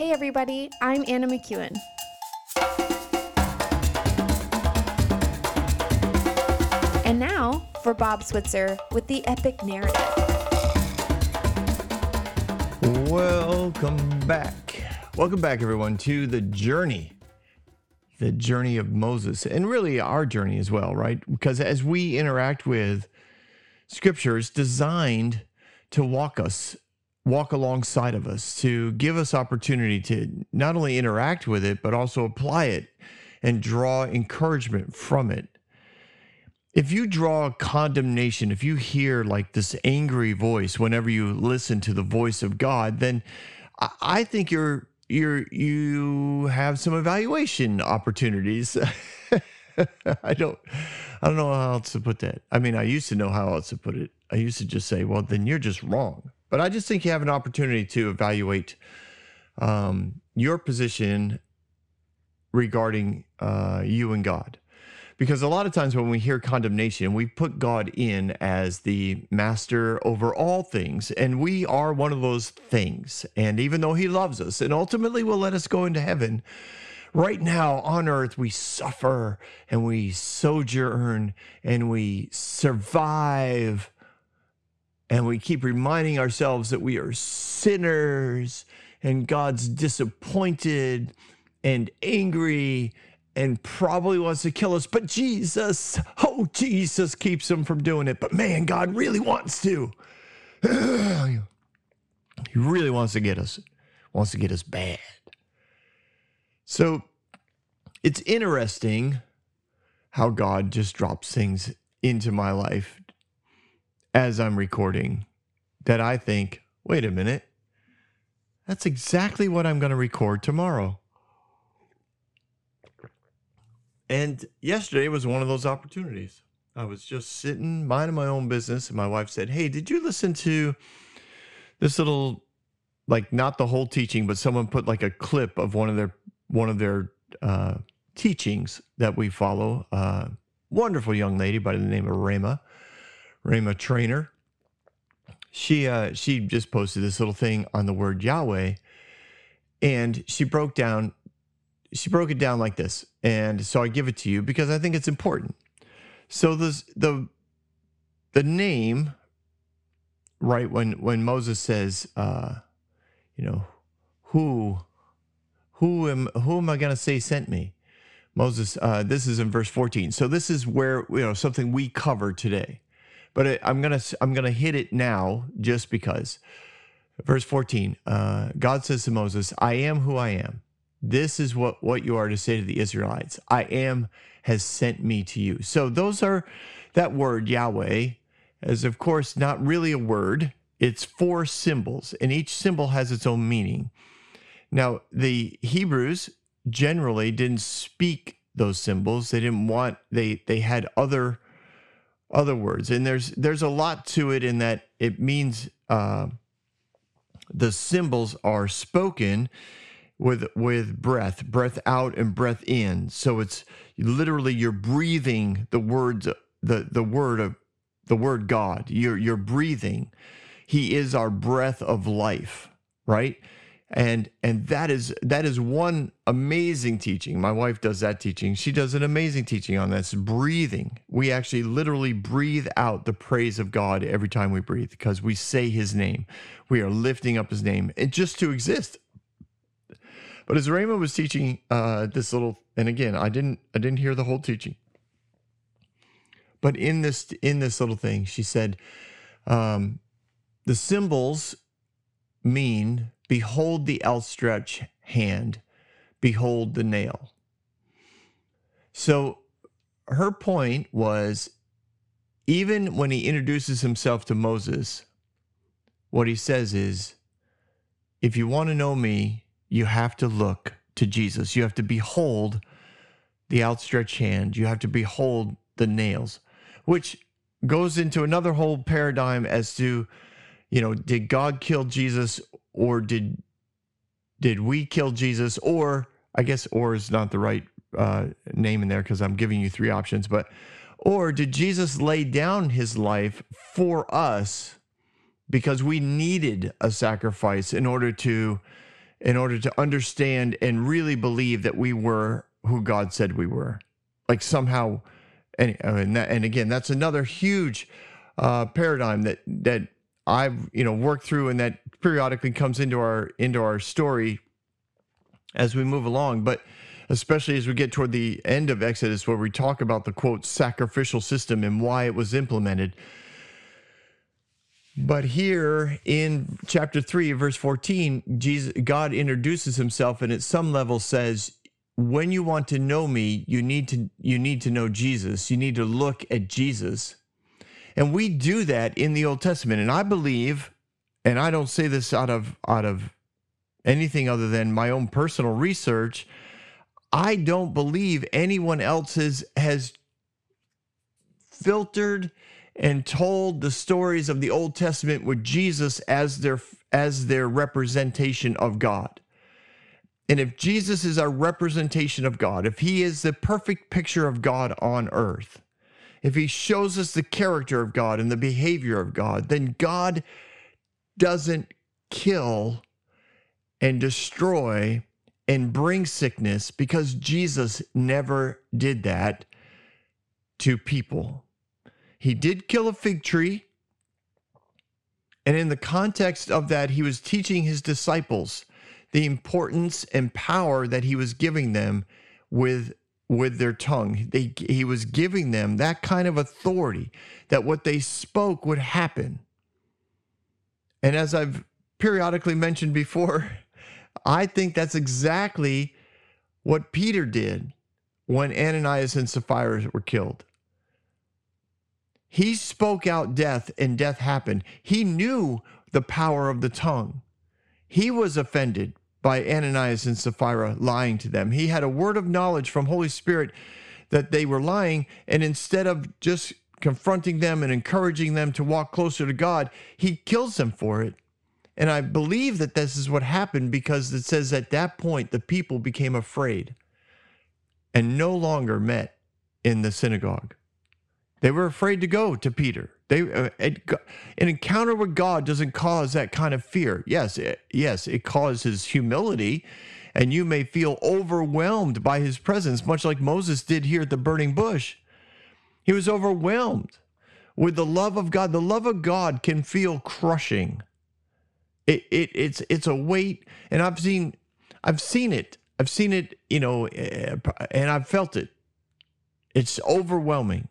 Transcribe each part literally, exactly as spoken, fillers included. Hey everybody, I'm Anna McEwen. And now for Bob Switzer with the epic narrative. Welcome back. Welcome back everyone to the journey. The journey of Moses, and really our journey as well, right? Because as we interact with scriptures designed to walk us, walk alongside of us, to give us opportunity to not only interact with it, but also apply it and draw encouragement from it. If you draw condemnation, if you hear like this angry voice whenever you listen to the voice of God, then I think you're You're, you have some evaluation opportunities. I don't I don't know how else to put that. I mean, I used to know how else to put it. I used to just say, well, then you're just wrong. But I just think you have an opportunity to evaluate um, your position regarding uh, you and God. Because a lot of times when we hear condemnation, we put God in as the master over all things. And we are one of those things. And even though he loves us and ultimately will let us go into heaven, right now on earth, we suffer and we sojourn and we survive. And we keep reminding ourselves that we are sinners and God's disappointed and angry and probably wants to kill us, but Jesus, oh, Jesus keeps him from doing it. But man, God really wants to. He really wants to get us, wants to get us bad. So it's interesting how God just drops things into my life as I'm recording that I think, wait a minute, that's exactly what I'm going to record tomorrow. And yesterday was one of those opportunities. I was just sitting, minding my own business, and my wife said, hey, did you listen to this little, like not the whole teaching, but someone put like a clip of one of their one of their uh, teachings that we follow. Uh, wonderful young lady by the name of Rema, Rema Trainer. She, uh, she just posted this little thing on the word Yahweh, and she broke down She broke it down like this, and so I give it to you because I think it's important. So the the the name, right, when when Moses says, uh, you know, who who am who am I going to say sent me? Moses, uh, this is in verse fourteen. So this is where, you know, something we cover today, but it, I'm gonna I'm gonna hit it now just because. Verse fourteen, uh, God says to Moses, "I am who I am. This is what, what you are to say to the Israelites. I am has sent me to you." So those are, that word Yahweh is of course not really a word. It's four symbols, and each symbol has its own meaning. Now, the Hebrews generally didn't speak those symbols. They didn't want, they they had other other words. And there's there's a lot to it in that it means uh, the symbols are spoken with with breath, breath out and breath in. So it's literally you're breathing the words, the the word of the word God. You're you're breathing. He is our breath of life, right? And and that is that is one amazing teaching. My wife does that teaching. She does an amazing teaching on this breathing. We actually literally breathe out the praise of God every time we breathe because we say his name. We are lifting up his name. And just to exist. But as Rayma was teaching uh, this little, and again, I didn't, I didn't hear the whole teaching. But in this, in this little thing, she said, um, the symbols mean behold the outstretched hand, behold the nail. So her point was, even when he introduces himself to Moses, what he says is, if you want to know me, you have to look to Jesus. You have to behold the outstretched hand. You have to behold the nails, which goes into another whole paradigm as to, you know, did God kill Jesus, or did did we kill Jesus? Or I guess or is not the right uh, name in there because I'm giving you three options. But or did Jesus lay down his life for us because we needed a sacrifice in order to in order to understand and really believe that we were who God said we were. Like somehow, and and, that, and again, that's another huge uh, paradigm that that I've you know worked through, and that periodically comes into our into our story as we move along. But especially as we get toward the end of Exodus, where we talk about the quote sacrificial system and why it was implemented. But here in chapter three, verse fourteen, Jesus, God introduces himself, and at some level says, when you want to know me, you need to you need to know Jesus. You need to look at Jesus. And we do that in the Old Testament. And I believe, and I don't say this out of out of anything other than my own personal research, I don't believe anyone else has, has filtered and told the stories of the Old Testament with Jesus as their as their representation of God. And if Jesus is our representation of God, if he is the perfect picture of God on earth, if he shows us the character of God and the behavior of God, then God doesn't kill and destroy and bring sickness, because Jesus never did that to people. He did kill a fig tree, and in the context of that, he was teaching his disciples the importance and power that he was giving them with, with their tongue. They, he was giving them that kind of authority, that what they spoke would happen. And as I've periodically mentioned before, I think that's exactly what Peter did when Ananias and Sapphira were killed. He spoke out death, and death happened. He knew the power of the tongue. He was offended by Ananias and Sapphira lying to them. He had a word of knowledge from Holy Spirit that they were lying, and instead of just confronting them and encouraging them to walk closer to God, he kills them for it. And I believe that this is what happened, because it says at that point the people became afraid and no longer met in the synagogue. They were afraid to go to Peter. They uh, an encounter with God doesn't cause that kind of fear. Yes, it, yes, it causes humility, and you may feel overwhelmed by his presence, much like Moses did here at the burning bush. He was overwhelmed with the love of God. The love of God can feel crushing. It, it it's it's a weight, and I've seen I've seen it. I've seen it, you know, and I've felt it. It's overwhelming.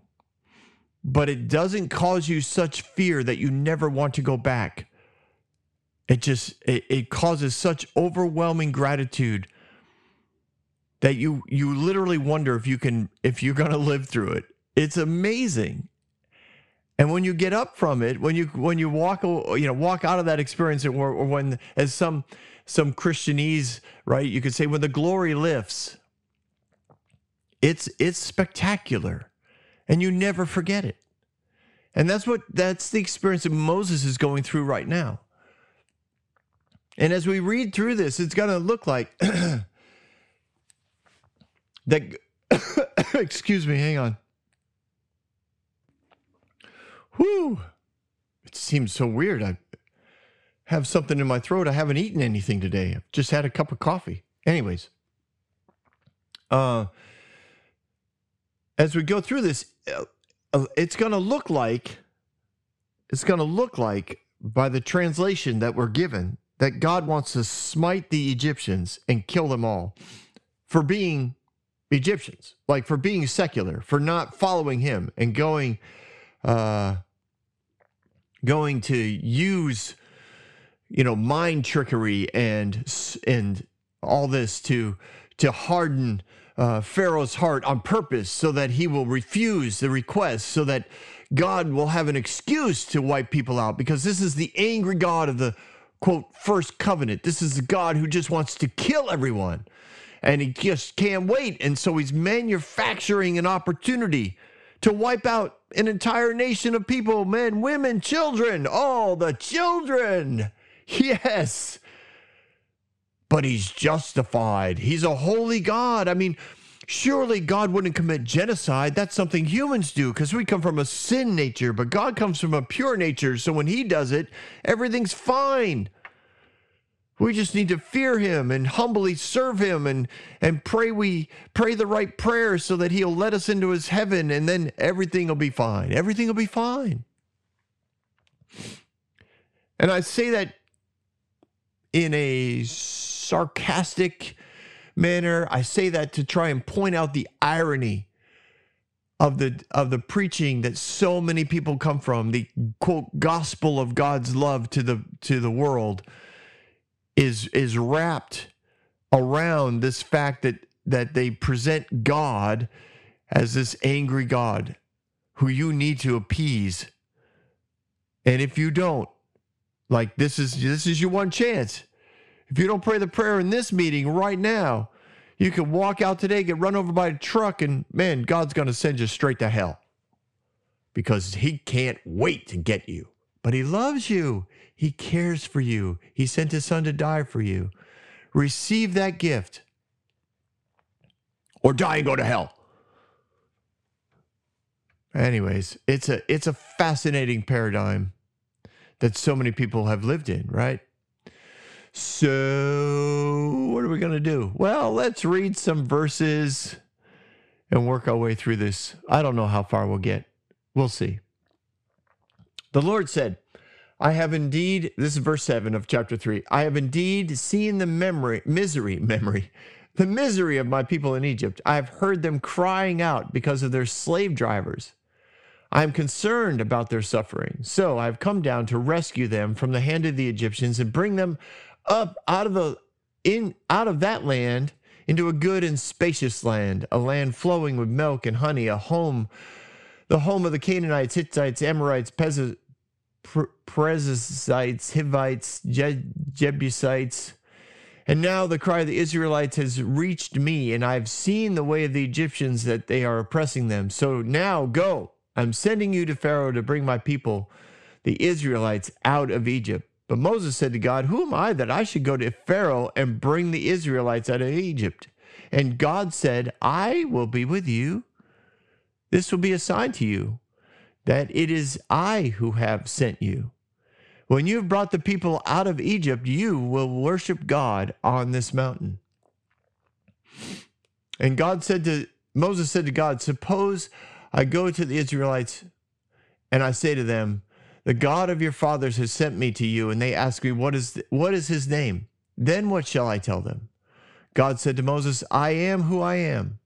But it doesn't cause you such fear that you never want to go back. It just, it, it causes such overwhelming gratitude that you, you literally wonder if you can, if you're going to live through it. It's amazing. And when you get up from it, when you, when you walk, you know, walk out of that experience, or, or when, as some, some Christianese, right, you could say when the glory lifts, it's, it's spectacular. And you never forget it. And that's what that's the experience that Moses is going through right now. And as we read through this, it's going to look like that. Excuse me, hang on. Whew. It seems so weird. I have something in my throat. I haven't eaten anything today. I've just had a cup of coffee. Anyways. Uh As we go through this, it's going to look like, it's going to look like by the translation that we're given, that God wants to smite the Egyptians and kill them all for being Egyptians, like for being secular, for not following him and going, uh, going to use, you know, mind trickery and, and all this to, to harden Uh, Pharaoh's heart on purpose, so that he will refuse the request, so that God will have an excuse to wipe people out, because this is the angry God of the, quote, first covenant. This is the God who just wants to kill everyone, and he just can't wait, and so he's manufacturing an opportunity to wipe out an entire nation of people, men, women, children, all the children. Yes. But he's justified. He's a holy God. I mean, surely God wouldn't commit genocide. That's something humans do, because we come from a sin nature, but God comes from a pure nature. So when he does it, everything's fine. We just need to fear him and humbly serve him and and pray we pray the right prayers so that he'll let us into his heaven, and then everything will be fine. Everything will be fine. And I say that in a sarcastic manner. I say that to try and point out the irony of the of the preaching that so many people come from. The quote gospel of God's love to the to the world is is wrapped around this fact that that they present God as this angry God who you need to appease. And if you don't, like this is this is your one chance. If you don't pray the prayer in this meeting right now, you can walk out today, get run over by a truck, and man, God's going to send you straight to hell because he can't wait to get you. But he loves you. He cares for you. He sent his son to die for you. Receive that gift or die and go to hell. Anyways, it's a it's a fascinating paradigm that so many people have lived in, right? So what are we going to do? Well, let's read some verses and work our way through this. I don't know how far we'll get. We'll see. The Lord said, I have indeed, this is verse seven of chapter three, I have indeed seen the memory, misery, memory, the misery of my people in Egypt. I have heard them crying out because of their slave drivers. I am concerned about their suffering. So I have come down to rescue them from the hand of the Egyptians and bring them up out of the in out of that land into a good and spacious land, a land flowing with milk and honey, a home, the home of the Canaanites, Hittites, Amorites, Perizzites, Hivites, Je- Jebusites. And now the cry of the Israelites has reached me, and I have seen the way of the Egyptians, that they are oppressing them. So now go, I'm sending you to Pharaoh to bring my people, the Israelites, out of Egypt. But Moses said to God, who am I that I should go to Pharaoh and bring the Israelites out of Egypt? And God said, I will be with you. This will be a sign to you that it is I who have sent you. When you have brought the people out of Egypt, you will worship God on this mountain. And God said to Moses said to God, suppose I go to the Israelites and I say to them, the God of your fathers has sent me to you, and they ask me, what is what is his name? Then what shall I tell them? God said to Moses, I am who I am.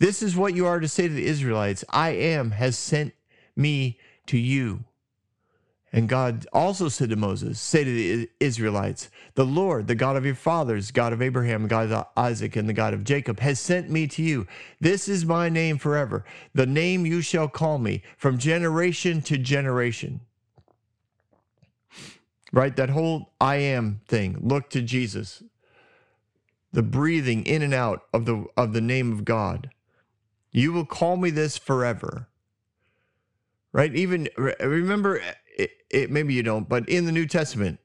This is what you are to say to the Israelites, I am has sent me to you. And God also said to Moses, say to the Israelites, the Lord, the God of your fathers, God of Abraham, God of Isaac, and the God of Jacob, has sent me to you. This is my name forever, the name you shall call me from generation to generation. Right? That whole I am thing. Look to Jesus. The breathing in and out of the of the name of God. You will call me this forever. Right? Even remember, it, it, maybe you don't, but in the New Testament,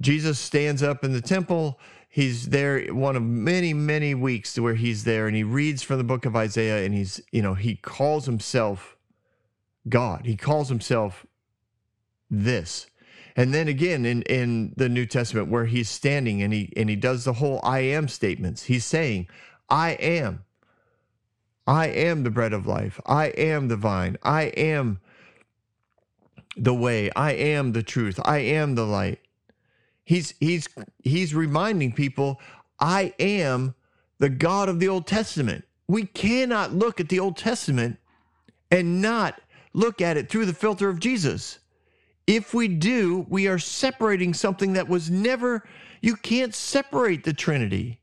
Jesus stands up in the temple. He's there one of many, many weeks where he's there, and he reads from the book of Isaiah, and he's, you know, he calls himself God. He calls himself this. And then again in, in the New Testament, where he's standing and he and he does the whole I am statements. He's saying, I am. I am the bread of life. I am the vine. I am the way. I am the truth. I am the light. He's he's he's reminding people, I am the God of the Old Testament. We cannot look at the Old Testament and not look at it through the filter of Jesus. If we do, we are separating something that was never, you can't separate the Trinity.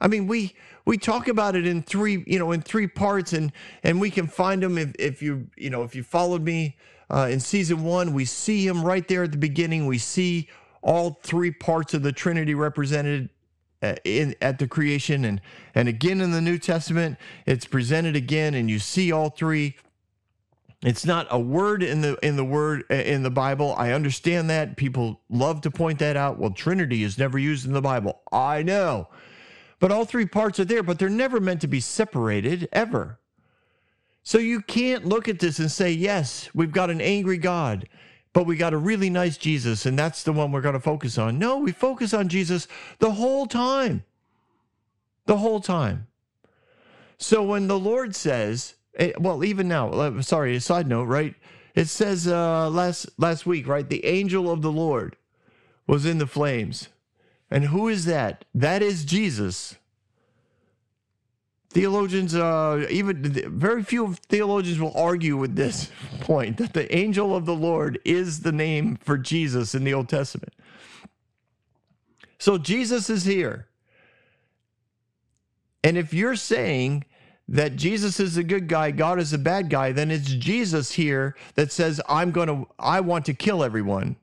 I mean, we we talk about it in three, you know, in three parts, and and we can find them if, if you, you know, if you followed me uh, in season one, we see him right there at the beginning. We see all three parts of the Trinity represented in at the creation, and and again in the New Testament, it's presented again, and you see all three. It's not a word in the in the word in the Bible. I understand that. People love to point that out. Well, Trinity is never used in the Bible. I know. But all three parts are there, but they're never meant to be separated ever. So you can't look at this and say, yes, we've got an angry God, but we got a really nice Jesus, and that's the one we're going to focus on. No, we focus on Jesus the whole time. The whole time. So when the Lord says, well, even now, sorry, a side note, right? It says uh, last last week, right? The angel of the Lord was in the flames. And who is that? That is Jesus. Theologians, uh, even very few theologians will argue with this point, that the angel of the Lord is the name for Jesus in the Old Testament. So Jesus is here. And if you're saying that Jesus is a good guy, God is a bad guy, then it's Jesus here that says, I'm going to, I want to kill everyone.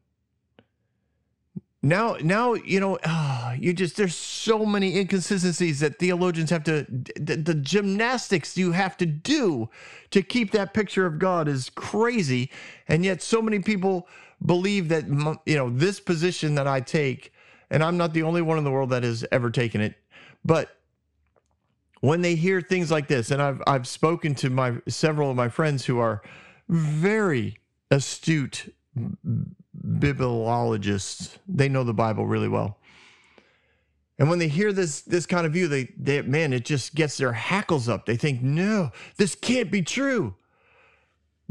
Now, now you know, oh, you just, there's so many inconsistencies that theologians have to, the, the gymnastics you have to do to keep that picture of God is crazy. And yet so many people believe that, you know, this position that I take, and I'm not the only one in the world that has ever taken it, but when they hear things like this, and I've, I've spoken to my several of my friends who are very astute Bibliologists, they know the Bible really well. And when they hear this this kind of view, they, they man, it just gets their hackles up. They think, no, this can't be true.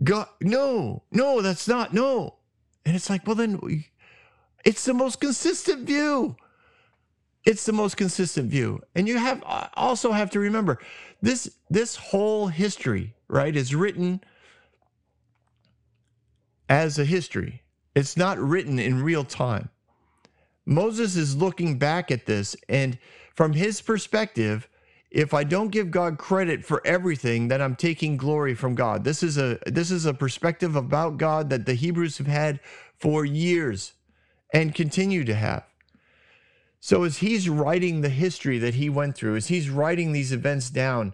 God, no, no, that's not, no. And it's like, well, then we, it's the most consistent view. It's the most consistent view. And you have also have to remember, this this whole history, right, is written as a history. It's not written in real time. Moses is looking back at this, and from his perspective, if I don't give God credit for everything, then I'm taking glory from God. This is a this is a perspective about God that the Hebrews have had for years and continue to have. So as he's writing the history that he went through, as he's writing these events down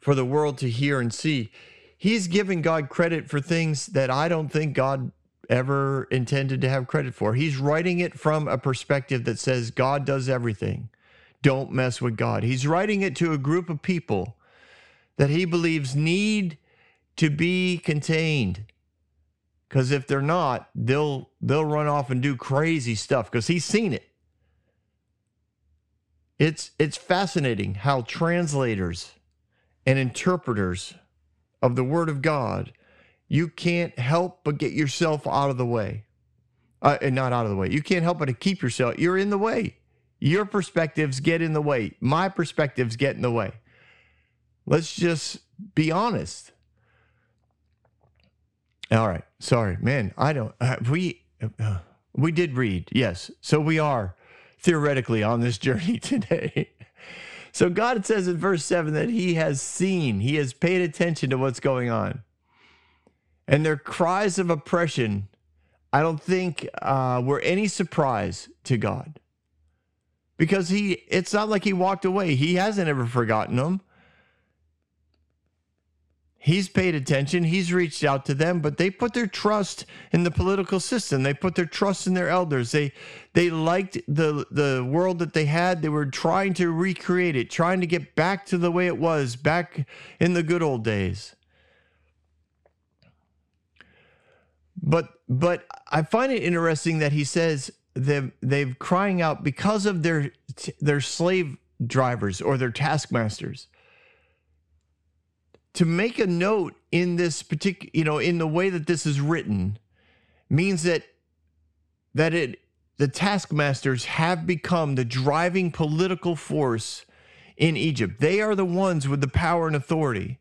for the world to hear and see, he's giving God credit for things that I don't think God ever intended to have credit for. He's writing it from a perspective that says God does everything. Don't mess with God. He's writing it to a group of people that he believes need to be contained, because if they're not, they'll they'll run off and do crazy stuff, because he's seen it. It's, it's fascinating how translators and interpreters of the Word of God, you can't help but get yourself out of the way. Uh, and not out of the way. You can't help but to keep yourself. You're in the way. Your perspectives get in the way. My perspectives get in the way. Let's just be honest. All right. Sorry, man. I don't. Uh, we uh, we did read. Yes. So we are theoretically on this journey today. So God says in verse seven that he has seen, he has paid attention to what's going on. And their cries of oppression, I don't think uh, were any surprise to God. Because he, it's not like he walked away. He hasn't ever forgotten them. He's paid attention. He's reached out to them, but they put their trust in the political system. They put their trust in their elders. They they liked the, the world that they had. They were trying to recreate it, trying to get back to the way it was back in the good old days. But but I find it interesting that he says they've, they've crying out because of their their slave drivers or their taskmasters. To make a note in this particular, you know, in the way that this is written, means that that it the taskmasters have become the driving political force in Egypt. They are the ones with the power and authority.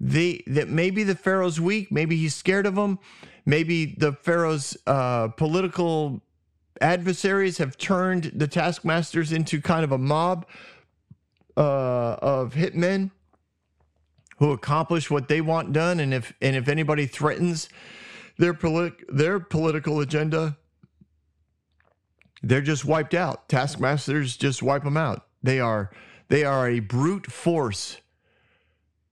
They that maybe the Pharaoh's weak, maybe he's scared of them, maybe the Pharaoh's uh, political adversaries have turned the taskmasters into kind of a mob uh, of hitmen who accomplish what they want done, and if and if anybody threatens their politi- their political agenda, they're just wiped out. Taskmasters just wipe them out. They are they are a brute force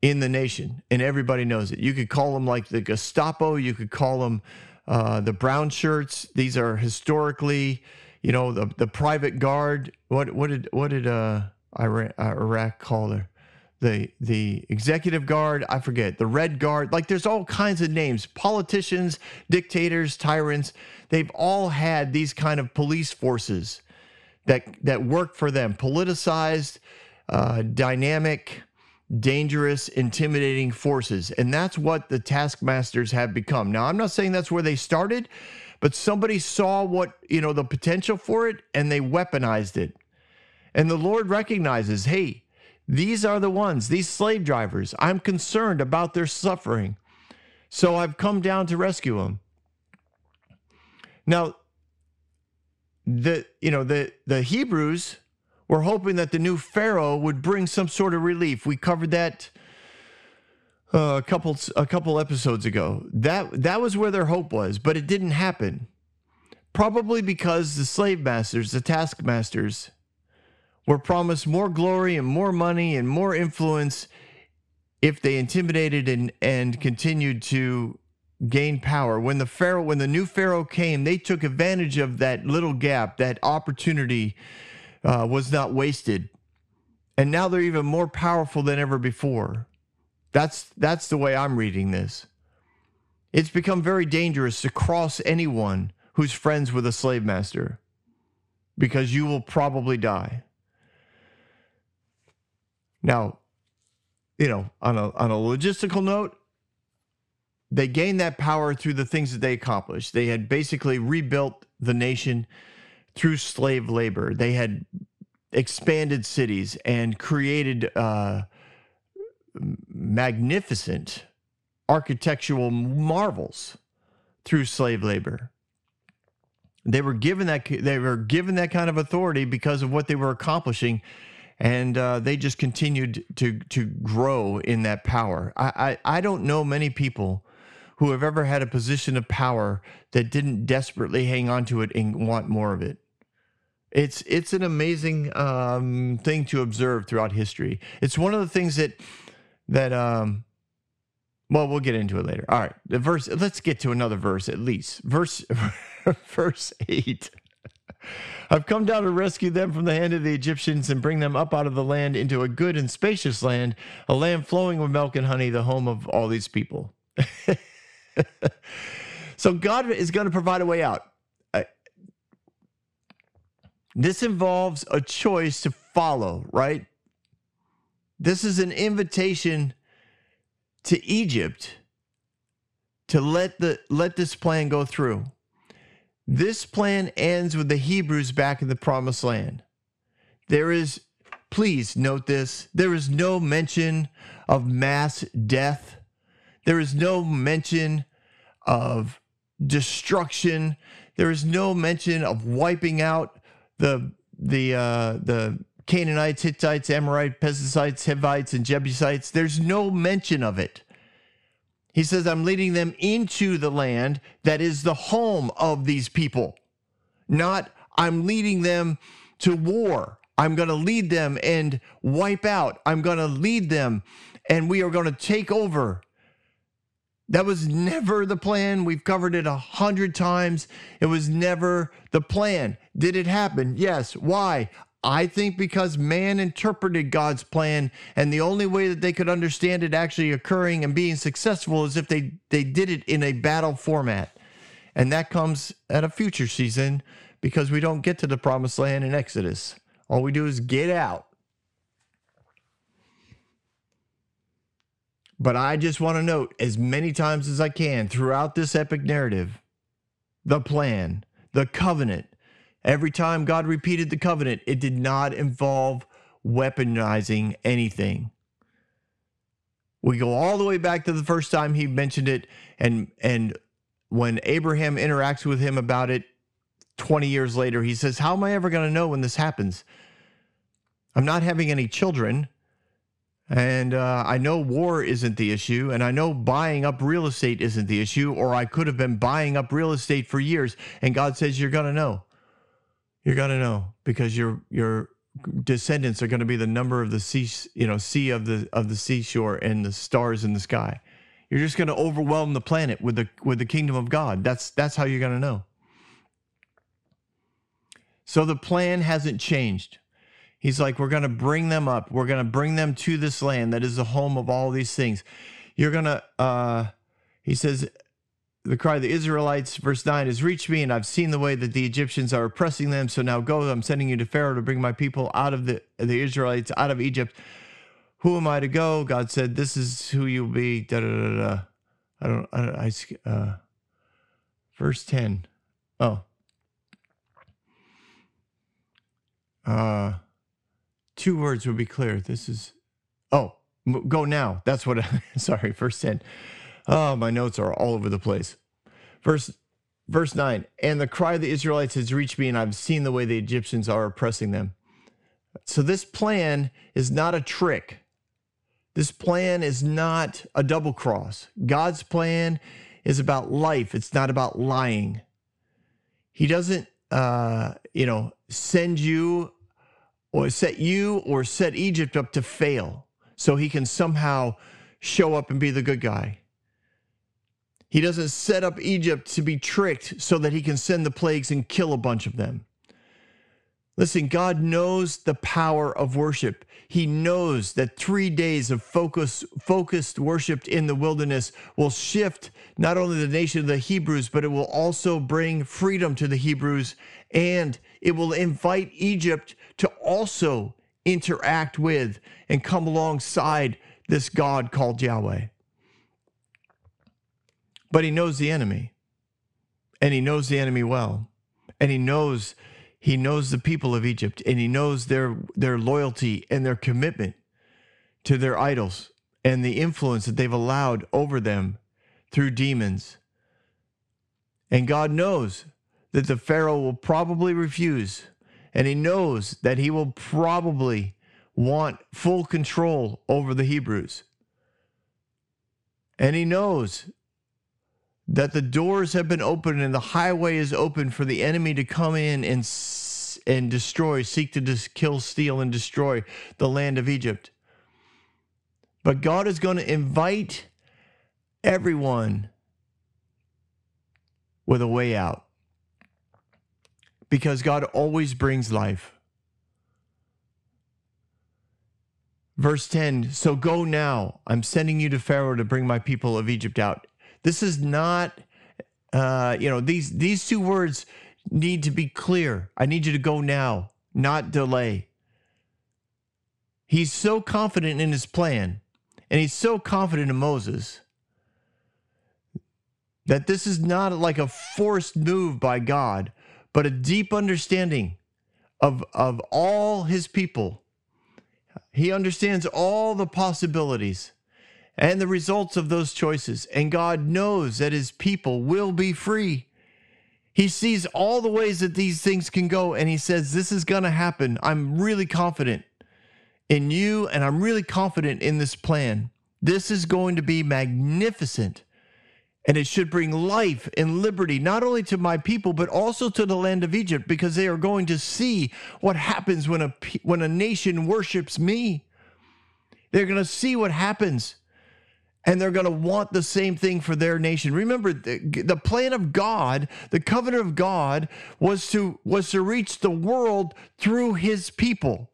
in the nation, and everybody knows it. You could call them like the Gestapo. You could call them uh, the brown shirts. These are historically, you know, the the private guard. What what did what did uh, Iraq, Iraq call their the the executive guard, I forget, the red guard, like there's all kinds of names, politicians, dictators, tyrants. They've all had these kind of police forces that that work for them, politicized, uh, dynamic, dangerous, intimidating forces. And that's what the taskmasters have become. Now, I'm not saying that's where they started, but somebody saw what, you know, the potential for it, and they weaponized it. And the Lord recognizes, hey, these are the ones, these slave drivers. I'm concerned about their suffering, so I've come down to rescue them. Now, the you know the the Hebrews were hoping that the new Pharaoh would bring some sort of relief. We covered that uh, a couple a couple episodes ago. That that was where their hope was, but it didn't happen. Probably because the slave masters, the taskmasters, were promised more glory and more money and more influence if they intimidated and and continued to gain power. When the Pharaoh, when the new Pharaoh came, they took advantage of that little gap. That opportunity uh, was not wasted, and now they're even more powerful than ever before. That's that's the way I'm reading this. It's become very dangerous to cross anyone who's friends with a slave master, because you will probably die. Now, you know, on a on a logistical note, they gained that power through the things that they accomplished. They had basically rebuilt the nation through slave labor. They had expanded cities and created uh, magnificent architectural marvels through slave labor. They were given that they were given that kind of authority because of what they were accomplishing, and uh, they just continued to to grow in that power. I, I I don't know many people who have ever had a position of power that didn't desperately hang on to it and want more of it. It's it's an amazing um, thing to observe throughout history. It's one of the things that that um, well, we'll get into it later. All right, the verse. Let's get to another verse at least. Verse verse eight. I've come down to rescue them from the hand of the Egyptians and bring them up out of the land into a good and spacious land, a land flowing with milk and honey, the home of all these people. So God is going to provide a way out. I, this involves a choice to follow, right? This is an invitation to Egypt to let the let this plan go through. This plan ends with the Hebrews back in the promised land. There is, please note this, there is no mention of mass death. There is no mention of destruction. There is no mention of wiping out the the uh, the Canaanites, Hittites, Amorites, Perizzites, Hivites, and Jebusites. There's no mention of it. He says, I'm leading them into the land that is the home of these people. Not, I'm leading them to war. I'm going to lead them and wipe out. I'm going to lead them and we are going to take over. That was never the plan. We've covered it a hundred times. It was never the plan. Did it happen? Yes. Why? I think because man interpreted God's plan, and the only way that they could understand it actually occurring and being successful is if they, they did it in a battle format. And that comes at a future season because we don't get to the promised land in Exodus. All we do is get out. But I just want to note as many times as I can throughout this epic narrative, the plan, the covenant. Every time God repeated the covenant, it did not involve weaponizing anything. We go all the way back to the first time he mentioned it, and and when Abraham interacts with him about it twenty years later, he says, how am I ever going to know when this happens? I'm not having any children, and uh, I know war isn't the issue, and I know buying up real estate isn't the issue, or I could have been buying up real estate for years, and God says, you're going to know. You're gonna know because your your descendants are gonna be the number of the sea, you know, sea of the of the seashore and the stars in the sky. You're just gonna overwhelm the planet with the with the kingdom of God. That's that's how you're gonna know. So the plan hasn't changed. He's like, we're going to bring them up. We're going to bring them to this land that is the home of all these things. You're going to, uh, he says, the cry of the Israelites, verse nine, has reached me, and I've seen the way that the Egyptians are oppressing them. So now go, I'm sending you to Pharaoh to bring my people out of the, the Israelites, out of Egypt. Who am I to go? God said, this is who you'll be. Da, da, da, da. I don't, I, I uh, verse ten. Oh. Uh, two words would be clear. This is, oh, go now. That's what, I, sorry, verse ten. Oh, my notes are all over the place. Verse verse nine, and the cry of the Israelites has reached me, and I've seen the way the Egyptians are oppressing them. So this plan is not a trick. This plan is not a double cross. God's plan is about life. It's not about lying. He doesn't, uh, you know, send you or set you or set Egypt up to fail so he can somehow show up and be the good guy. He doesn't set up Egypt to be tricked so that he can send the plagues and kill a bunch of them. Listen, God knows the power of worship. He knows that three days of focus, focused worship in the wilderness will shift not only the nation of the Hebrews, but it will also bring freedom to the Hebrews, and it will invite Egypt to also interact with and come alongside this God called Yahweh. But he knows the enemy, and he knows the enemy well, and he knows He knows the people of Egypt, and he knows their, their loyalty and their commitment to their idols and the influence that they've allowed over them through demons. And God knows that the Pharaoh will probably refuse, and he knows that he will probably want full control over the Hebrews. And he knows that the doors have been opened and the highway is open for the enemy to come in and and destroy, seek to dis- kill, steal, and destroy the land of Egypt. But God is going to invite everyone with a way out, because God always brings life. Verse ten, so go now. I'm sending you to Pharaoh to bring my people of Egypt out. This is not, uh, you know, these, these two words need to be clear. I need you to go now, not delay. He's so confident in his plan, and he's so confident in Moses, that this is not like a forced move by God, but a deep understanding of, of all his people. He understands all the possibilities and the results of those choices. And God knows that his people will be free. He sees all the ways that these things can go, and he says, this is going to happen. I'm really confident in you, and I'm really confident in this plan. This is going to be magnificent, and it should bring life and liberty, not only to my people, but also to the land of Egypt, because they are going to see what happens when a, when a nation worships me. They're going to see what happens. And they're going to want the same thing for their nation. Remember, the, the plan of God, the covenant of God, was to, was to reach the world through his people.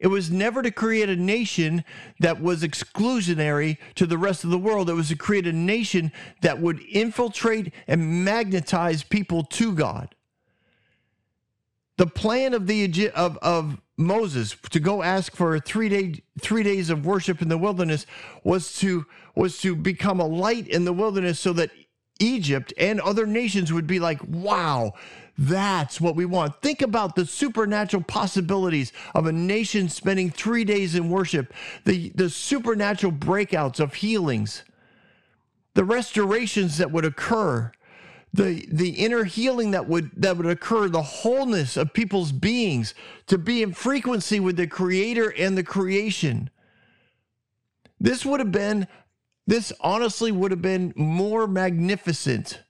It was never to create a nation that was exclusionary to the rest of the world. It was to create a nation that would infiltrate and magnetize people to God. The plan of the of of Moses to go ask for a three day three days of worship in the wilderness was to was to become a light in the wilderness, so that Egypt and other nations would be like, wow, that's what we want. Think about the supernatural possibilities of a nation spending three days in worship, the the supernatural breakouts of healings, the restorations that would occur. The, the inner healing that would that would occur, the wholeness of people's beings, to be in frequency with the Creator and the creation. This would have been, this honestly would have been more magnificent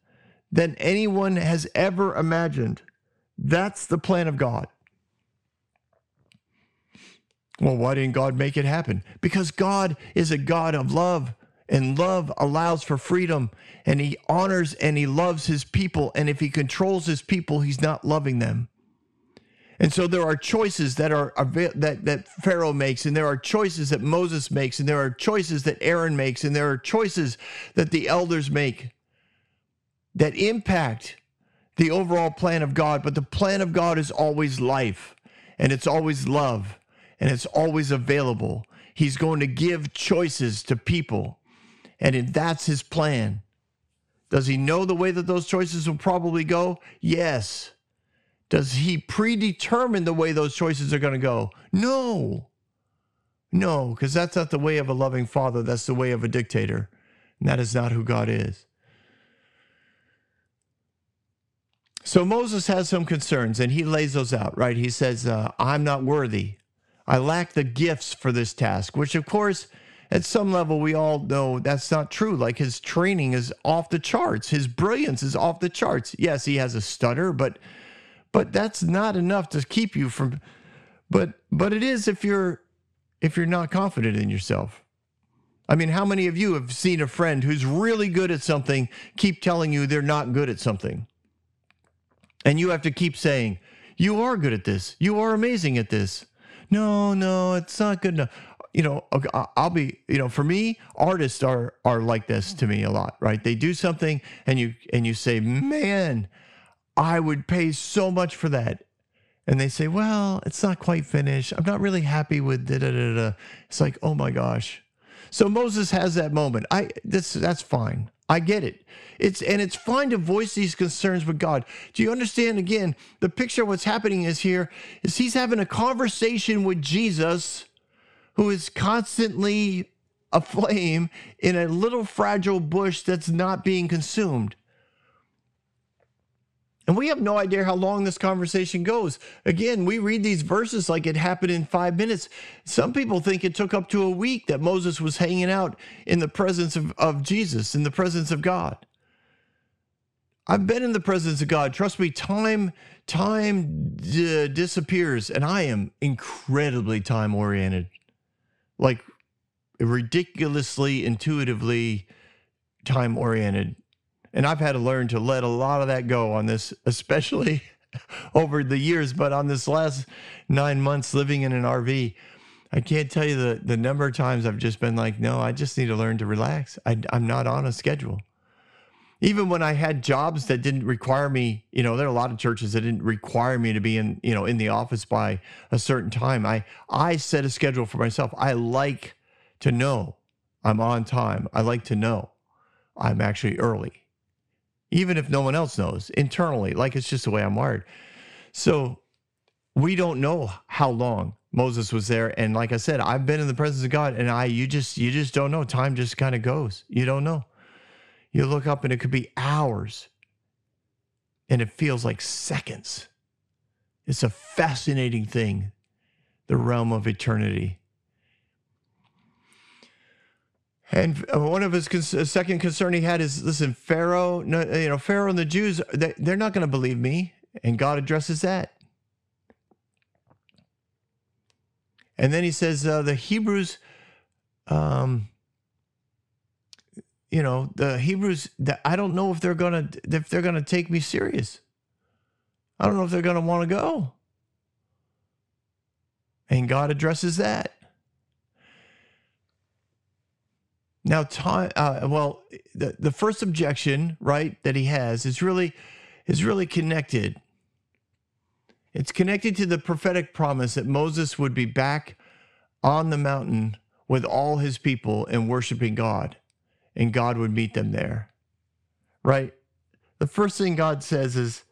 than anyone has ever imagined. That's the plan of God. Well, why didn't God make it happen? Because God is a God of love. And love allows for freedom, and he honors and he loves his people. And if he controls his people, he's not loving them. And so there are choices that are that that Pharaoh makes, and there are choices that Moses makes, and there are choices that Aaron makes, and there are choices that the elders make that impact the overall plan of God. But the plan of God is always life, and it's always love, and it's always available. He's going to give choices to people, and that's his plan. Does he know the way that those choices will probably go? Yes. Does he predetermine the way those choices are going to go? No. No, because that's not the way of a loving father. That's the way of a dictator. And that is not who God is. So Moses has some concerns, and he lays those out, right? He says, uh, I'm not worthy. I lack the gifts for this task, which, of course, at some level, we all know that's not true. Like, his training is off the charts. His brilliance is off the charts. Yes, he has a stutter, but but that's not enough to keep you from. But but it is if you're if you're not confident in yourself. I mean, how many of you have seen a friend who's really good at something keep telling you they're not good at something? And you have to keep saying, "You are good at this. You are amazing at this." No, no, it's not good enough. You know, I'll be, you know, for me, artists are are like this to me a lot, right? They do something and you and you say, man, I would pay so much for that. And they say, well, it's not quite finished. I'm not really happy with da da da da. It's like, oh my gosh. So Moses has that moment. I this that's fine. I get it. It's and it's fine to voice these concerns with God. Do you understand? Again, the picture of what's happening is here is he's having a conversation with Jesus, who is constantly aflame in a little fragile bush that's not being consumed. And we have no idea how long this conversation goes. Again, we read these verses like it happened in five minutes. Some people think it took up to a week that Moses was hanging out in the presence of, of Jesus, in the presence of God. I've been in the presence of God. Trust me, time time uh, disappears, and I am incredibly time-oriented. Like ridiculously intuitively time oriented. And I've had to learn to let a lot of that go on this, especially over the years, but on this last nine months living in an R V, I can't tell you the, the number of times I've just been like, no, I just need to learn to relax. I, I'm not on a schedule. Even when I had jobs that didn't require me, you know, there are a lot of churches that didn't require me to be in, you know, in the office by a certain time. I, I set a schedule for myself. I like to know I'm on time. I like to know I'm actually early, even if no one else knows internally. Like, it's just the way I'm wired. So we don't know how long Moses was there. And like I said, I've been in the presence of God, and I, you just, you just don't know. Time just kind of goes. You don't know. You look up and it could be hours, and it feels like seconds. It's a fascinating thing, the realm of eternity. And one of his con- second concern he had is, listen, Pharaoh, no, you know, Pharaoh and the Jews, they, they're not going to believe me, and God addresses that. And then he says, uh, the Hebrews. Um, You know, the Hebrews, I don't know if they're gonna if they're gonna take me serious. I don't know if they're gonna want to go. And God addresses that. Now, time. Uh, well, the the first objection, right, that he has is really is really connected. It's connected to the prophetic promise that Moses would be back on the mountain with all his people and worshiping God. And God would meet them there, right? The first thing God says is,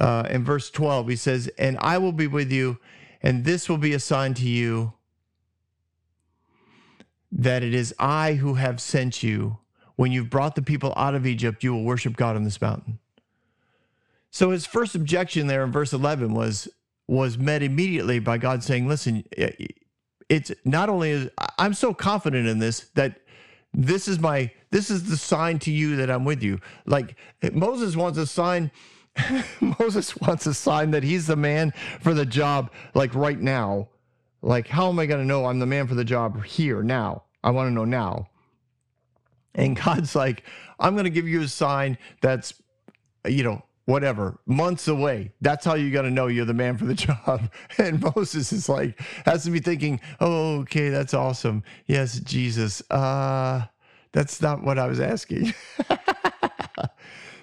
uh, in verse twelve, he says, and I will be with you, and this will be a sign to you that it is I who have sent you. When you've brought the people out of Egypt, you will worship God on this mountain. So his first objection there in verse eleven was, was met immediately by God saying, listen, it's not only is, I'm so confident in this that This is my, this is the sign to you that I'm with you. Like Moses wants a sign. Moses wants a sign that he's the man for the job. Like right now, like, how am I going to know I'm the man for the job here now? I want to know now. And God's like, I'm going to give you a sign that's, you know, whatever, months away. That's how you got to know you're the man for the job. And Moses is like, has to be thinking, oh, okay, that's awesome. Yes, Jesus. Uh, that's not what I was asking.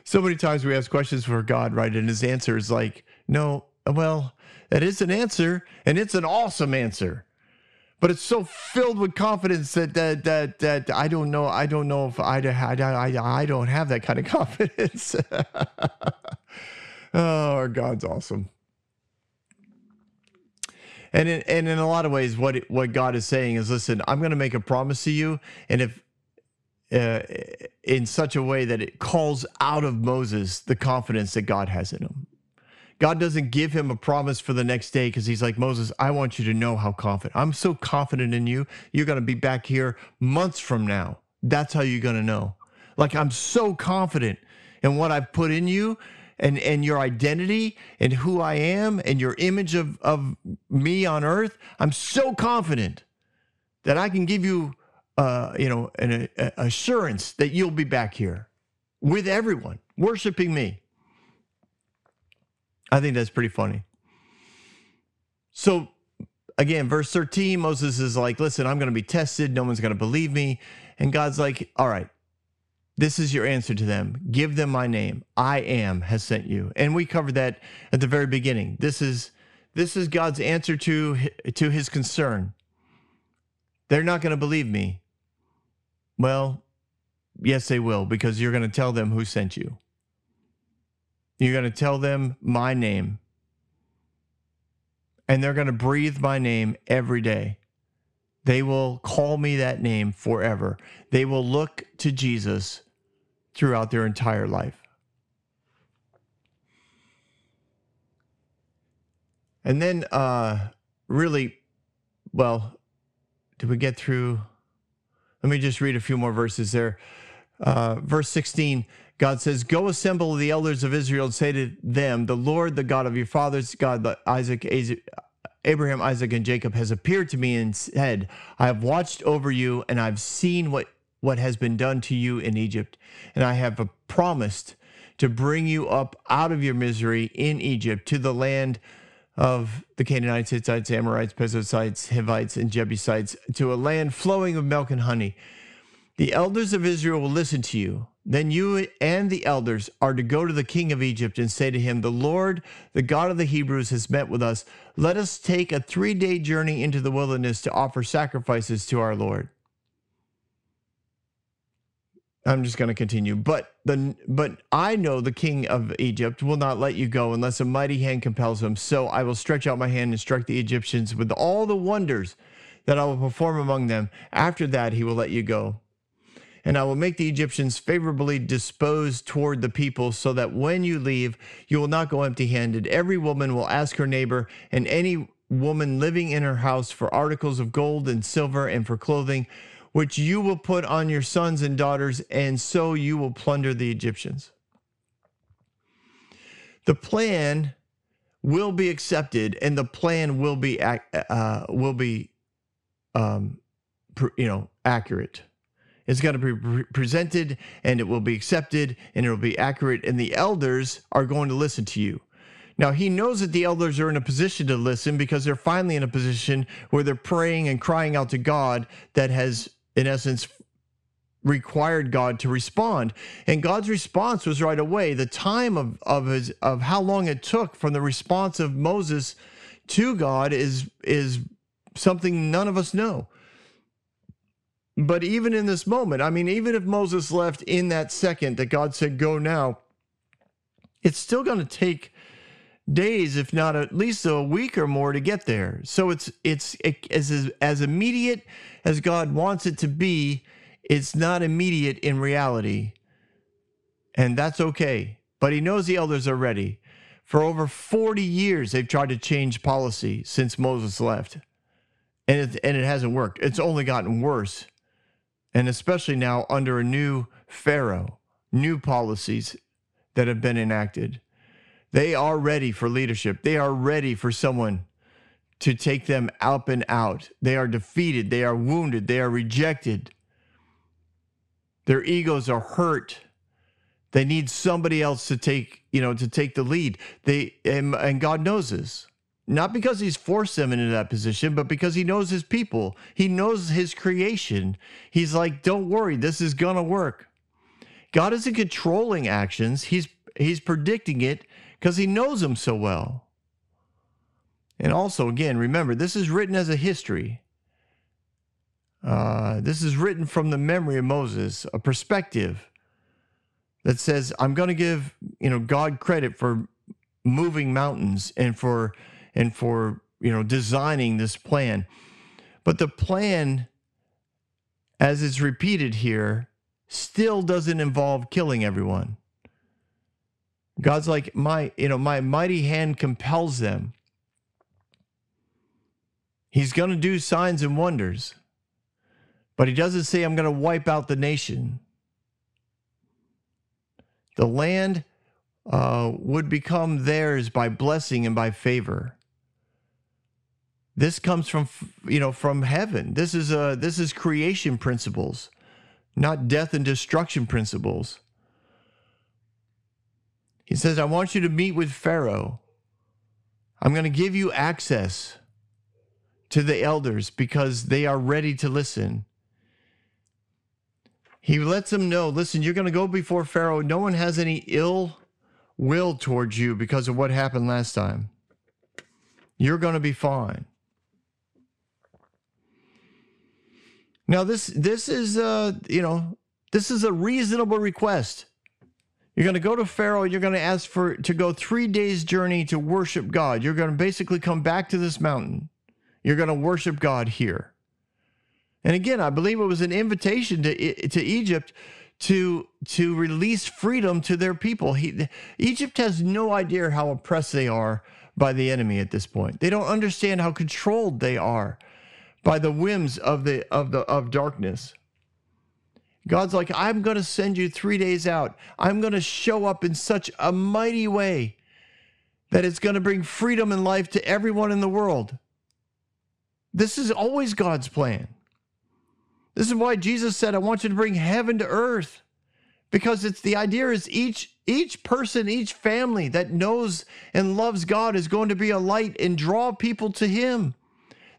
So many times we ask questions for God, right? And his answer is like, no, well, that is an answer, and it's an awesome answer. But it's so filled with confidence that that that, that I don't know. I don't know if I I, I, I don't have that kind of confidence. Oh, our God's awesome. And in, and in a lot of ways, what what God is saying is, listen, I'm going to make a promise to you, and if uh, in such a way that it calls out of Moses the confidence that God has in him. God doesn't give him a promise for the next day because he's like, Moses, I want you to know how confident. I'm so confident in you. You're going to be back here months from now. That's how you're going to know. Like, I'm so confident in what I've put in you and, and your identity and who I am and your image of, of me on earth. I'm so confident that I can give you, uh, you know, an a, assurance that you'll be back here with everyone worshiping me. I think that's pretty funny. So again, verse thirteen, Moses is like, listen, I'm going to be tested. No one's going to believe me. And God's like, all right, this is your answer to them. Give them my name. I am has sent you. And we covered that at the very beginning. This is this is God's answer to, to his concern. They're not going to believe me. Well, yes, they will, because you're going to tell them who sent you. You're going to tell them my name, and they're going to breathe my name every day. They will call me that name forever. They will look to Jesus throughout their entire life. And then uh, really, well, did we get through? Let me just read a few more verses there. Uh, verse sixteen, God says, go assemble the elders of Israel and say to them, the Lord, the God of your fathers, God, the Isaac, Abraham, Isaac, and Jacob has appeared to me and said, I have watched over you and I've seen what, what has been done to you in Egypt. And I have promised to bring you up out of your misery in Egypt to the land of the Canaanites, Hittites, Amorites, Perizzites, Hivites, and Jebusites, to a land flowing with milk and honey. The elders of Israel will listen to you. Then you and the elders are to go to the king of Egypt and say to him, the Lord, the God of the Hebrews, has met with us. Let us take a three-day journey into the wilderness to offer sacrifices to our Lord. I'm just going to continue. But the but I know the king of Egypt will not let you go unless a mighty hand compels him. So I will stretch out my hand and strike the Egyptians with all the wonders that I will perform among them. After that, he will let you go. And I will make the Egyptians favorably disposed toward the people so that when you leave, you will not go empty-handed. Every woman will ask her neighbor and any woman living in her house for articles of gold and silver and for clothing, which you will put on your sons and daughters, and so you will plunder the Egyptians. The plan will be accepted, and the plan will be, uh, will be, um, you know, accurate. It's going to be presented, and it will be accepted, and it will be accurate, and the elders are going to listen to you. Now, he knows that the elders are in a position to listen because they're finally in a position where they're praying and crying out to God that has, in essence, required God to respond. And God's response was right away. The time of, of, his, of how long it took from the response of Moses to God is, is something none of us know. But even in this moment, I mean, even if Moses left in that second that God said, go now, it's still going to take days, if not at least a week or more to get there. So it's it's it, as, as immediate as God wants it to be, it's not immediate in reality. And that's okay. But he knows the elders are ready. For over forty years, they've tried to change policy since Moses left. And it, and it hasn't worked. It's only gotten worse. And especially now under a new Pharaoh, new policies that have been enacted. They are ready for leadership. They are ready for someone to take them up and out. They are defeated. They are wounded. They are rejected. Their egos are hurt. They need somebody else to take, you know, to take the lead. They and, and God knows this. Not because he's forced them into that position, but because he knows his people. He knows his creation. He's like, don't worry, this is going to work. God isn't controlling actions. He's he's predicting it because he knows them so well. And also, again, remember, this is written as a history. Uh, this is written from the memory of Moses, a perspective that says, I'm going to give, you know, God credit for moving mountains and for... and for, you know, designing this plan. But the plan, as it's repeated here, still doesn't involve killing everyone. God's like, my, you know, my mighty hand compels them. He's going to do signs and wonders, but he doesn't say, I'm going to wipe out the nation. The land uh, would become theirs by blessing and by favor. This comes from, you know, from heaven. This is a this is creation principles, not death and destruction principles. He says, I want you to meet with Pharaoh. I'm going to give you access to the elders because they are ready to listen. He lets them know, listen, you're going to go before Pharaoh. No one has any ill will towards you because of what happened last time. You're going to be fine. Now this this is uh you know this is a reasonable request. You're going to go to Pharaoh. You're going to ask for to go three days journey to worship God. You're going to basically come back to this mountain. You're going to worship God here. And again, I believe it was an invitation to to Egypt to to release freedom to their people. He, Egypt has no idea how oppressed they are by the enemy at this point. They don't understand how controlled they are by the whims of the of the of darkness. God's like, I'm going to send you three days out. I'm going to show up in such a mighty way that it's going to bring freedom and life to everyone in the world. This is always God's plan. This is why Jesus said, I want you to bring heaven to earth, because it's the idea is each each person, each family that knows and loves God is going to be a light and draw people to him.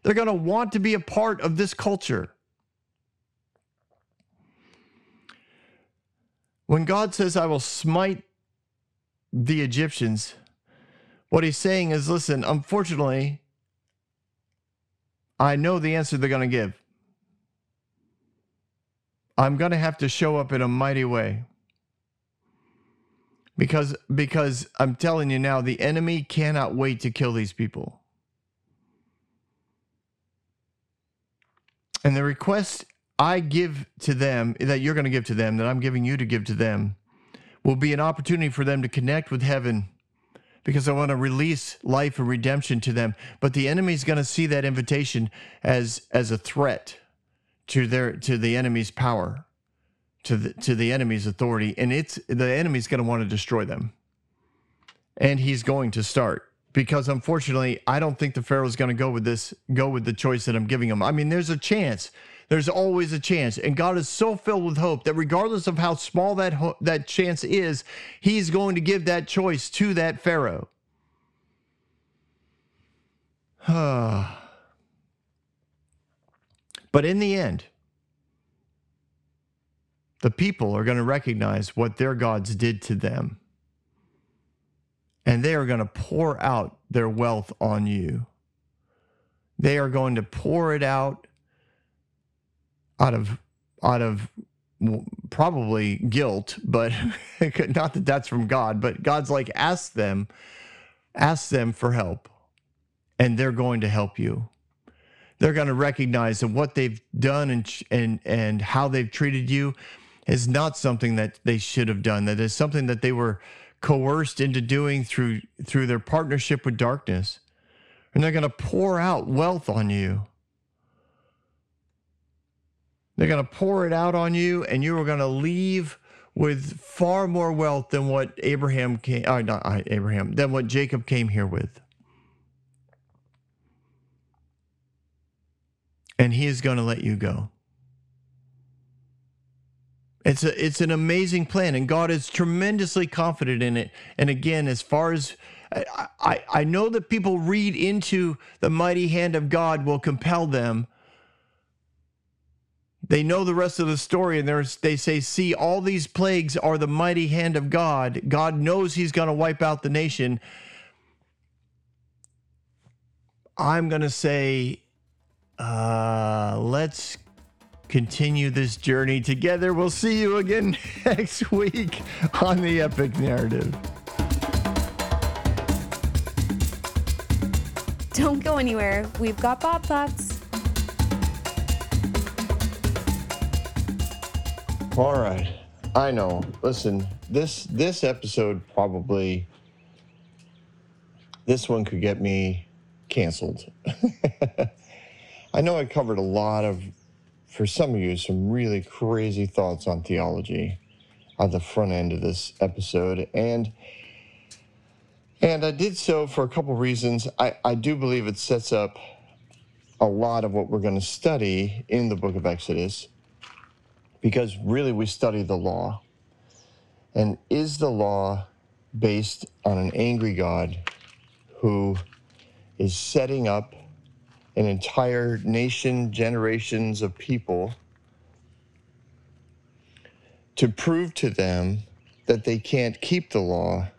They're going to want to be a part of this culture. When God says, I will smite the Egyptians, what he's saying is, listen, unfortunately, I know the answer they're going to give. I'm going to have to show up in a mighty way. Because, because I'm telling you now, the enemy cannot wait to kill these people. And the request I give to them, that you're going to give to them, that I'm giving you to give to them, will be an opportunity for them to connect with heaven, because I want to release life and redemption to them. But the enemy's going to see that invitation as, as a threat to their to the enemy's power, to the to the enemy's authority, and it's the enemy's going to want to destroy them. And he's going to start, because unfortunately, I don't think the Pharaoh's going to go with this, go with the choice that I'm giving him. I mean, there's a chance. There's always a chance, and God is so filled with hope that regardless of how small that ho- that chance is, he's going to give that choice to that Pharaoh. Ah. But in the end, the people are going to recognize what their gods did to them. And they are going to pour out their wealth on you. They are going to pour it out out of, out of probably guilt, but not that that's from God, but God's like, ask them, ask them for help, and they're going to help you. They're going to recognize that what they've done and and and how they've treated you is not something that they should have done. That is something that they were coerced into doing through through their partnership with darkness. And they're going to pour out wealth on you. They're going to pour it out on you, and you are going to leave with far more wealth than what Abraham came, or not Abraham, than what Jacob came here with. And he is going to let you go. It's a, it's an amazing plan, and God is tremendously confident in it. And again, as far as I, I, I know that people read into the mighty hand of God will compel them. They know the rest of the story, and there's, they say, see, all these plagues are the mighty hand of God. God knows he's going to wipe out the nation. I'm going to say, uh, let's continue this journey together. We'll see you again next week on The Epic Narrative. Don't go anywhere. We've got Bob Thoughts. All right. I know. Listen, this this episode probably, this one could get me canceled. I know I covered a lot of, for some of you, some really crazy thoughts on theology at the front end of this episode. And and I did so for a couple reasons. I, I do believe it sets up a lot of what we're going to study in the book of Exodus. Because really we study the law. And is the law based on an angry God who is setting up an entire nation, generations of people to prove to them that they can't keep the law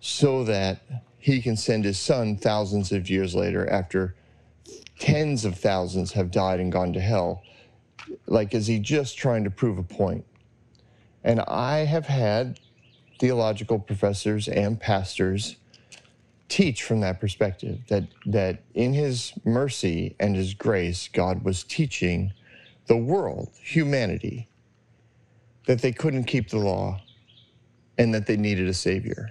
so that he can send his son thousands of years later after tens of thousands have died and gone to hell? Like, is he just trying to prove a point? And I have had theological professors and pastors teach from that perspective, that that in his mercy and his grace, God was teaching the world, humanity, that they couldn't keep the law and that they needed a savior.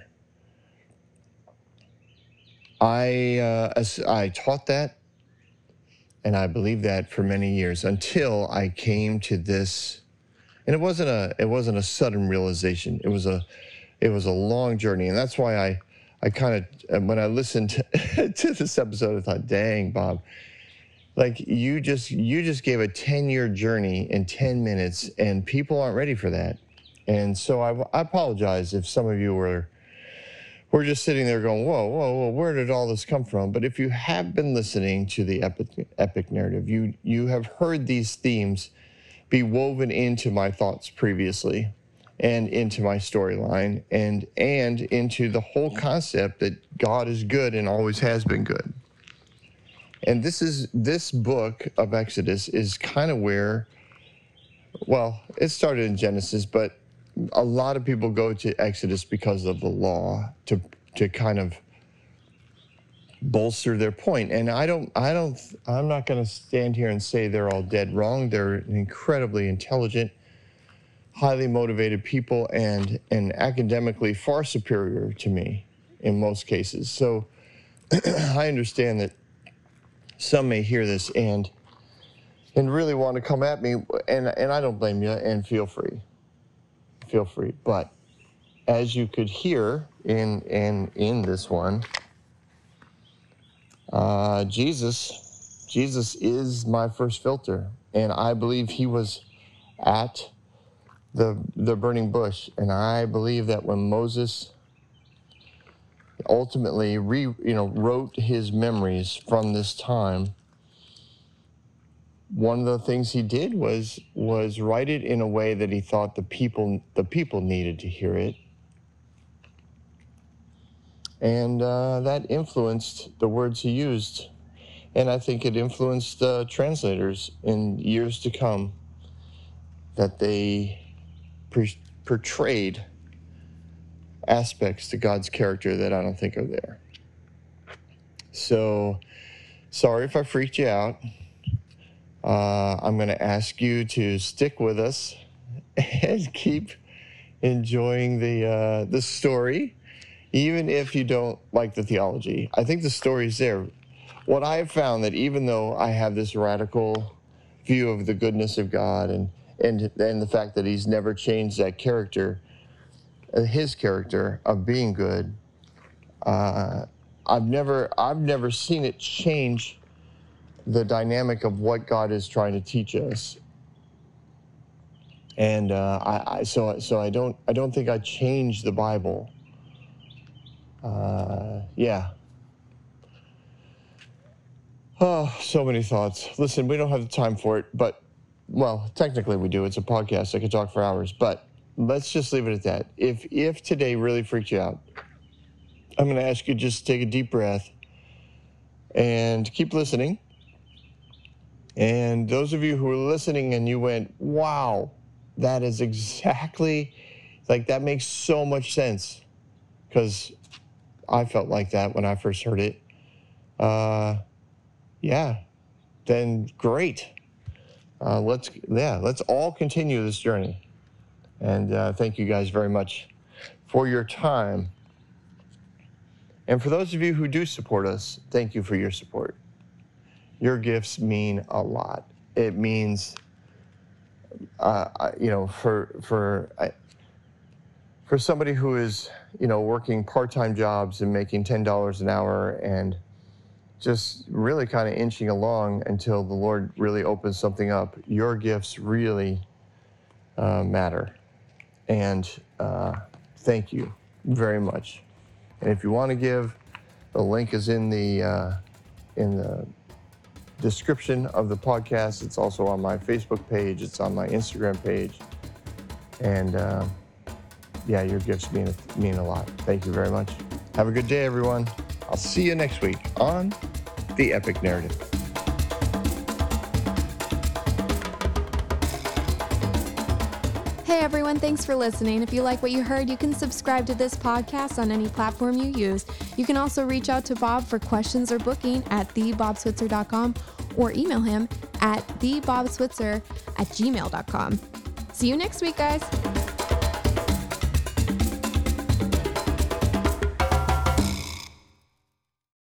I, uh, I taught that. And I believed that for many years until I came to this, and it wasn't a it wasn't a sudden realization. It was a it was a long journey, and that's why I I kind of, when I listened to, to this episode, I thought, dang, Bob, like you just you just gave a ten-year journey in ten minutes, and people aren't ready for that. And so I, I apologize if some of you were We're just sitting there going, whoa, whoa, whoa, where did all this come from? But if you have been listening to the epic, epic narrative, you you have heard these themes be woven into my thoughts previously and into my storyline and, and into the whole concept that God is good and always has been good. And this is this book of Exodus is kind of where, well, it started in Genesis, but a lot of people go to Exodus because of the law to to kind of bolster their point. And I don't, I don't, I'm not going to stand here and say they're all dead wrong. They're incredibly intelligent, highly motivated people, and and academically far superior to me in most cases. So I understand that some may hear this and and really want to come at me, and and I don't blame you. And feel free. Feel free. But as you could hear in in in this one, uh, Jesus, Jesus is my first filter, and I believe he was at the the burning bush, and I believe that when Moses ultimately re you know wrote his memories from this time, one of the things he did was was write it in a way that he thought the people the people needed to hear it, and uh, that influenced the words he used, and I think it influenced uh, translators in years to come that they pre- portrayed aspects to God's character that I don't think are there. So, sorry if I freaked you out. Uh, I'm going to ask you to stick with us and keep enjoying the uh, the story, even if you don't like the theology. I think the story's there. What I have found that even though I have this radical view of the goodness of God and and and the fact that He's never changed that character, His character of being good, uh, I've never I've never seen it change the dynamic of what God is trying to teach us. And uh, I, I, so, so I don't, I don't think I changed the Bible. Uh, yeah. Oh, so many thoughts. Listen, we don't have the time for it, but, well, technically we do. It's a podcast. I could talk for hours, but let's just leave it at that. If, if today really freaked you out, I'm going to ask you just to take a deep breath and keep listening. And those of you who were listening and you went, wow, that is exactly, like, that makes so much sense, because I felt like that when I first heard it. Uh, yeah, then great. Uh, let's, yeah, let's all continue this journey. And uh, thank you guys very much for your time. And for those of you who do support us, thank you for your support. Your gifts mean a lot. It means, uh, you know, for for I, for somebody who is, you know, working part-time jobs and making ten dollars an hour and just really kind of inching along until the Lord really opens something up, your gifts really uh, matter. And uh, thank you very much. And if you want to give, the link is in the uh, in the description of the podcast. It's also on my Facebook page. It's on my Instagram page. And um, yeah, your gifts mean, mean a lot. Thank you very much. Have a good day, everyone. I'll see you next week on The Epic Narrative. Hey everyone, thanks for listening. If you like what you heard, you can subscribe to this podcast on any platform you use. You can also reach out to Bob for questions or booking at the bob switzer dot com or email him at the bob switzer at gmail dot com. See you next week, guys.